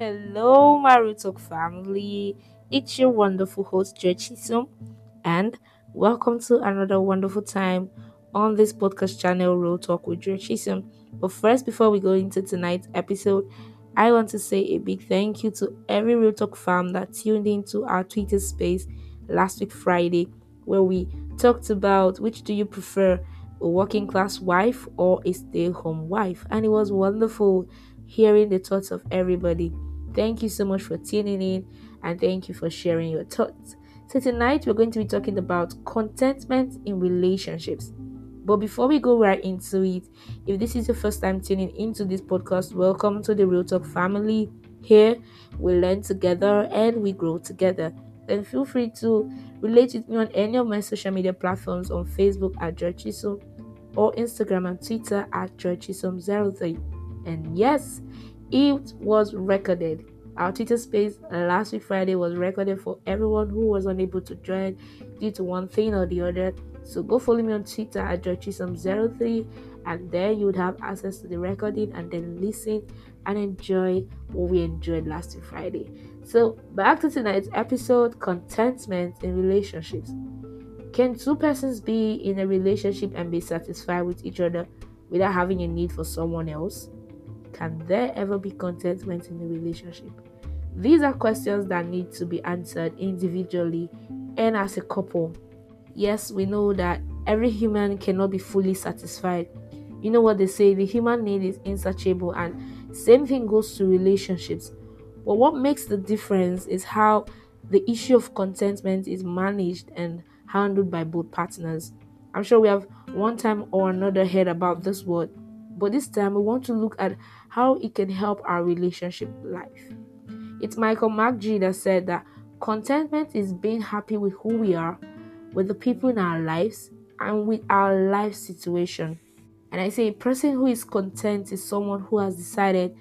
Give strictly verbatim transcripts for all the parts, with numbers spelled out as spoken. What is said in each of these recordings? Hello, my Rootok family. It's your wonderful host, George Isum, and welcome to another wonderful time on this podcast channel, Real Talk with George Isum. But first, before we go into tonight's episode, I want to say a big thank you to every Real Talk fam that tuned into our Twitter space last week Friday, where we talked about which do you prefer, a working class wife or a stay-at-home wife, and it was wonderful hearing the thoughts of everybody. Thank you so much for tuning in, and thank you for sharing your thoughts. So tonight we're going to be talking about contentment in relationships. But before we go right into it, if this is your first time tuning into this podcast, welcome to the Real Talk family. Here we learn together and we grow together. Then feel free to relate with me on any of my social media platforms, on Facebook at Churchiso, or Instagram and Twitter at Georgeism zero three. And yes, it was recorded. Our Twitter space last week Friday was recorded for everyone who was unable to join due to one thing or the other. So go follow me on Twitter at Georgeism zero three, and there you would have access to the recording and then listen and enjoy what we enjoyed last week Friday. So back to tonight's episode, contentment in relationships. Can two persons be in a relationship and be satisfied with each other without having a need for someone else? Can there ever be contentment in a relationship? These are questions that need to be answered individually and as a couple. Yes, we know that every human cannot be fully satisfied. You know what they say, the human need is insatiable, and same thing goes to relationships. But what makes the difference is how the issue of contentment is managed and handled by both partners. I'm sure we have one time or another heard about this word, but this time we want to look at how it can help our relationship life. It's Michael McGee that said that contentment is being happy with who we are, with the people in our lives, and with our life situation. And I say a person who is content is someone who has decided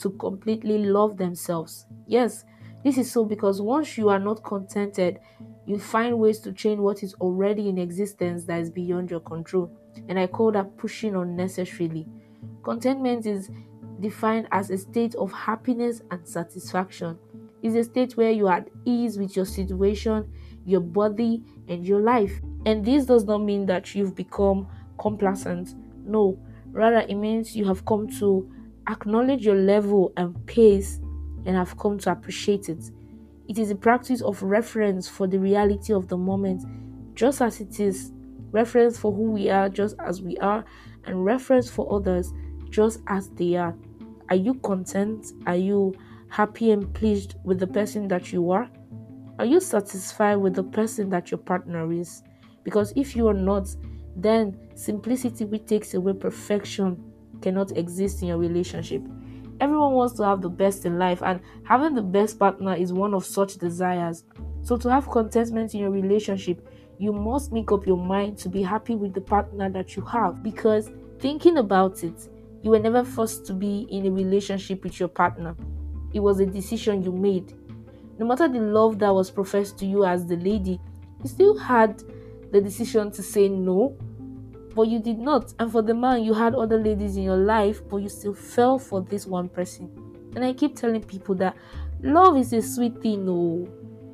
to completely love themselves. Yes, this is so because once you are not contented, you find ways to change what is already in existence that is beyond your control. And I call that pushing unnecessarily. Contentment is defined as a state of happiness and satisfaction. It's a state where you are at ease with your situation, your body, and your life. And this does not mean that you've become complacent. No, rather it means you have come to acknowledge your level and pace and have come to appreciate it. It is a practice of reference for the reality of the moment, just as it is, reference for who we are, just as we are, and reference for others, just as they are. Are you content? Are you happy and pleased with the person that you are? Are you satisfied with the person that your partner is? Because if you are not, then simplicity, which takes away perfection, cannot exist in your relationship. Everyone wants to have the best in life, and having the best partner is one of such desires. So to have contentment in your relationship, you must make up your mind to be happy with the partner that you have. Because thinking about it, you were never forced to be in a relationship with your partner. It was a decision you made. No matter the love that was professed to you as the lady, you still had the decision to say no, but you did not. And for the man, you had other ladies in your life, but you still fell for this one person. And I keep telling people that love is a sweet thing. No,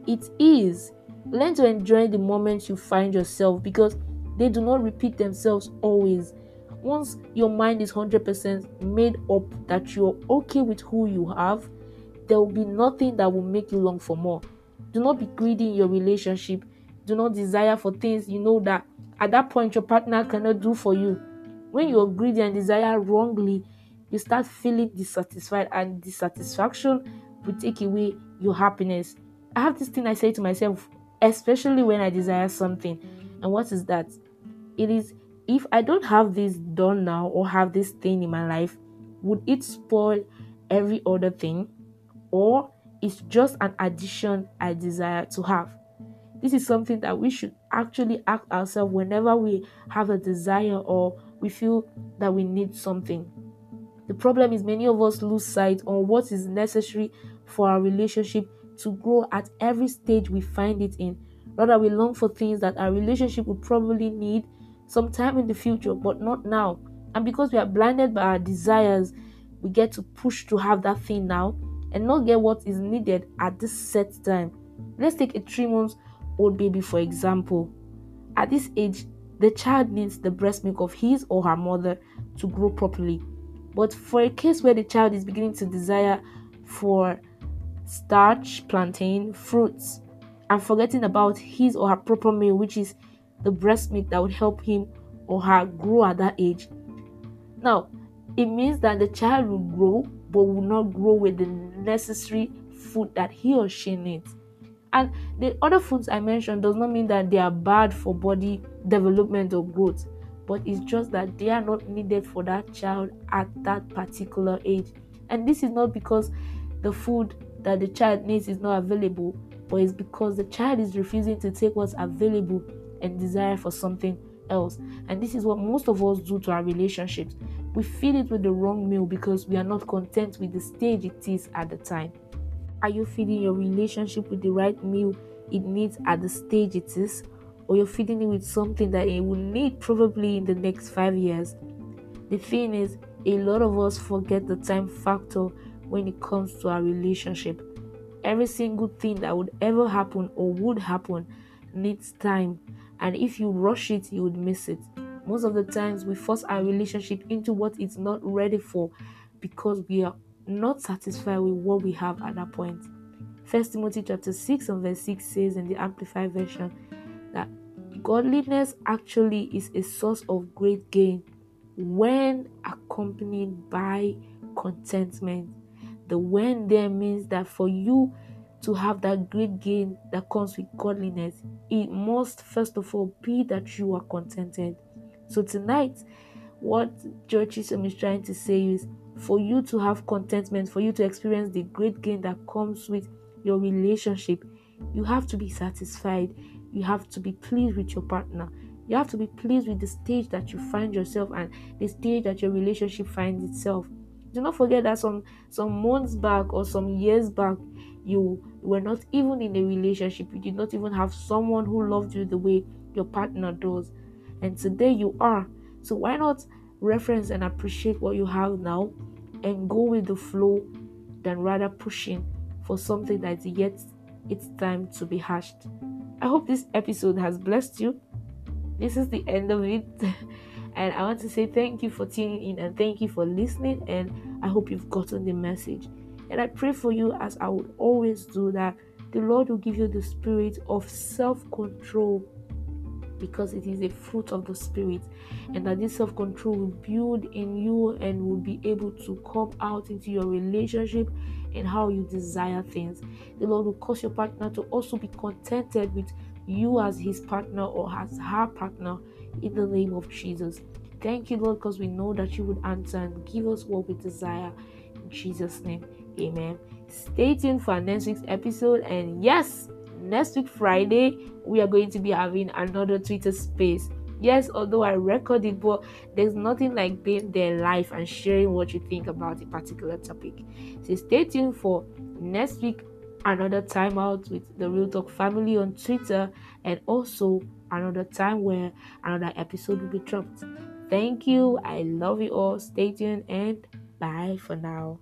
it is. Learn to enjoy the moments you find yourself, because they do not repeat themselves always. Once your mind is one hundred percent made up that you're okay with who you have, there will be nothing that will make you long for more. Do not be greedy in your relationship. Do not desire for things you know that at that point your partner cannot do for you. When you are greedy and desire wrongly, you start feeling dissatisfied, and dissatisfaction will take away your happiness. I have this thing I say to myself, especially when I desire something. And what is that? It is, if I don't have this done now or have this thing in my life, would it spoil every other thing? Or it's just an addition I desire to have. This is something that we should actually ask ourselves whenever we have a desire or we feel that we need something. The problem is many of us lose sight on what is necessary for our relationship to grow at every stage we find it in. Rather, we long for things that our relationship will probably need sometime in the future, but not now. And because we are blinded by our desires, we get to push to have that thing now, and not get what is needed at this set time. Let's take a three months old baby for example. At this age, the child needs the breast milk of his or her mother to grow properly. But for a case where the child is beginning to desire for starch, plantain, fruits, and forgetting about his or her proper meal, which is the breast milk that would help him or her grow at that age. Now, it means that the child will grow, but will not grow with the necessary food that he or she needs. And the other foods I mentioned does not mean that they are bad for body development or growth, but it's just that they are not needed for that child at that particular age. And this is not because the food that the child needs is not available, but it's because the child is refusing to take what's available and desire for something else. And this is what most of us do to our relationships. We feed it with the wrong meal because we are not content with the stage it is at the time. Are you feeding your relationship with the right meal it needs at the stage it is, or you're feeding it with something that it will need probably in the next five years? The thing is, a lot of us forget the time factor when it comes to our relationship. Every single thing that would ever happen or would happen needs time, and if you rush it, you would miss it. Most of the times, we force our relationship into what it's not ready for because we are not satisfied with what we have at that point. First Timothy chapter six and verse six says in the Amplified Version that godliness actually is a source of great gain when accompanied by contentment. The when there means that for you to have that great gain that comes with godliness, it must first of all be that you are contented. So tonight, what Georgeism is trying to say is, for you to have contentment, for you to experience the great gain that comes with your relationship, you have to be satisfied. You have to be pleased with your partner. You have to be pleased with the stage that you find yourself and the stage that your relationship finds itself. Do not forget that some some months back or some years back, you were not even in a relationship. You did not even have someone who loved you the way your partner does. And today you are. So why not reference and appreciate what you have now and go with the flow than rather pushing for something that's yet it's time to be hashed. I hope this episode has blessed you. This is the end of it. And I want to say thank you for tuning in and thank you for listening, and I hope you've gotten the message. And I pray for you, as I would always do, that the Lord will give you the spirit of self-control, because it is a fruit of the Spirit, and that this self-control will build in you and will be able to come out into your relationship and how you desire things. The Lord will cause your partner to also be contented with you as his partner or as her partner in the name of Jesus. Thank you, Lord, because we know that you would answer and give us what we desire. In Jesus' name, amen. Stay tuned for our next week's episode, and yes, next week Friday we are going to be having another Twitter space. Yes, although I record it, but there's nothing like being there live and sharing what you think about a particular topic. So stay tuned for next week, another time out with the Real Talk family on Twitter, and also another time where another episode will be dropped. Thank you. I love you all. Stay tuned and bye for now.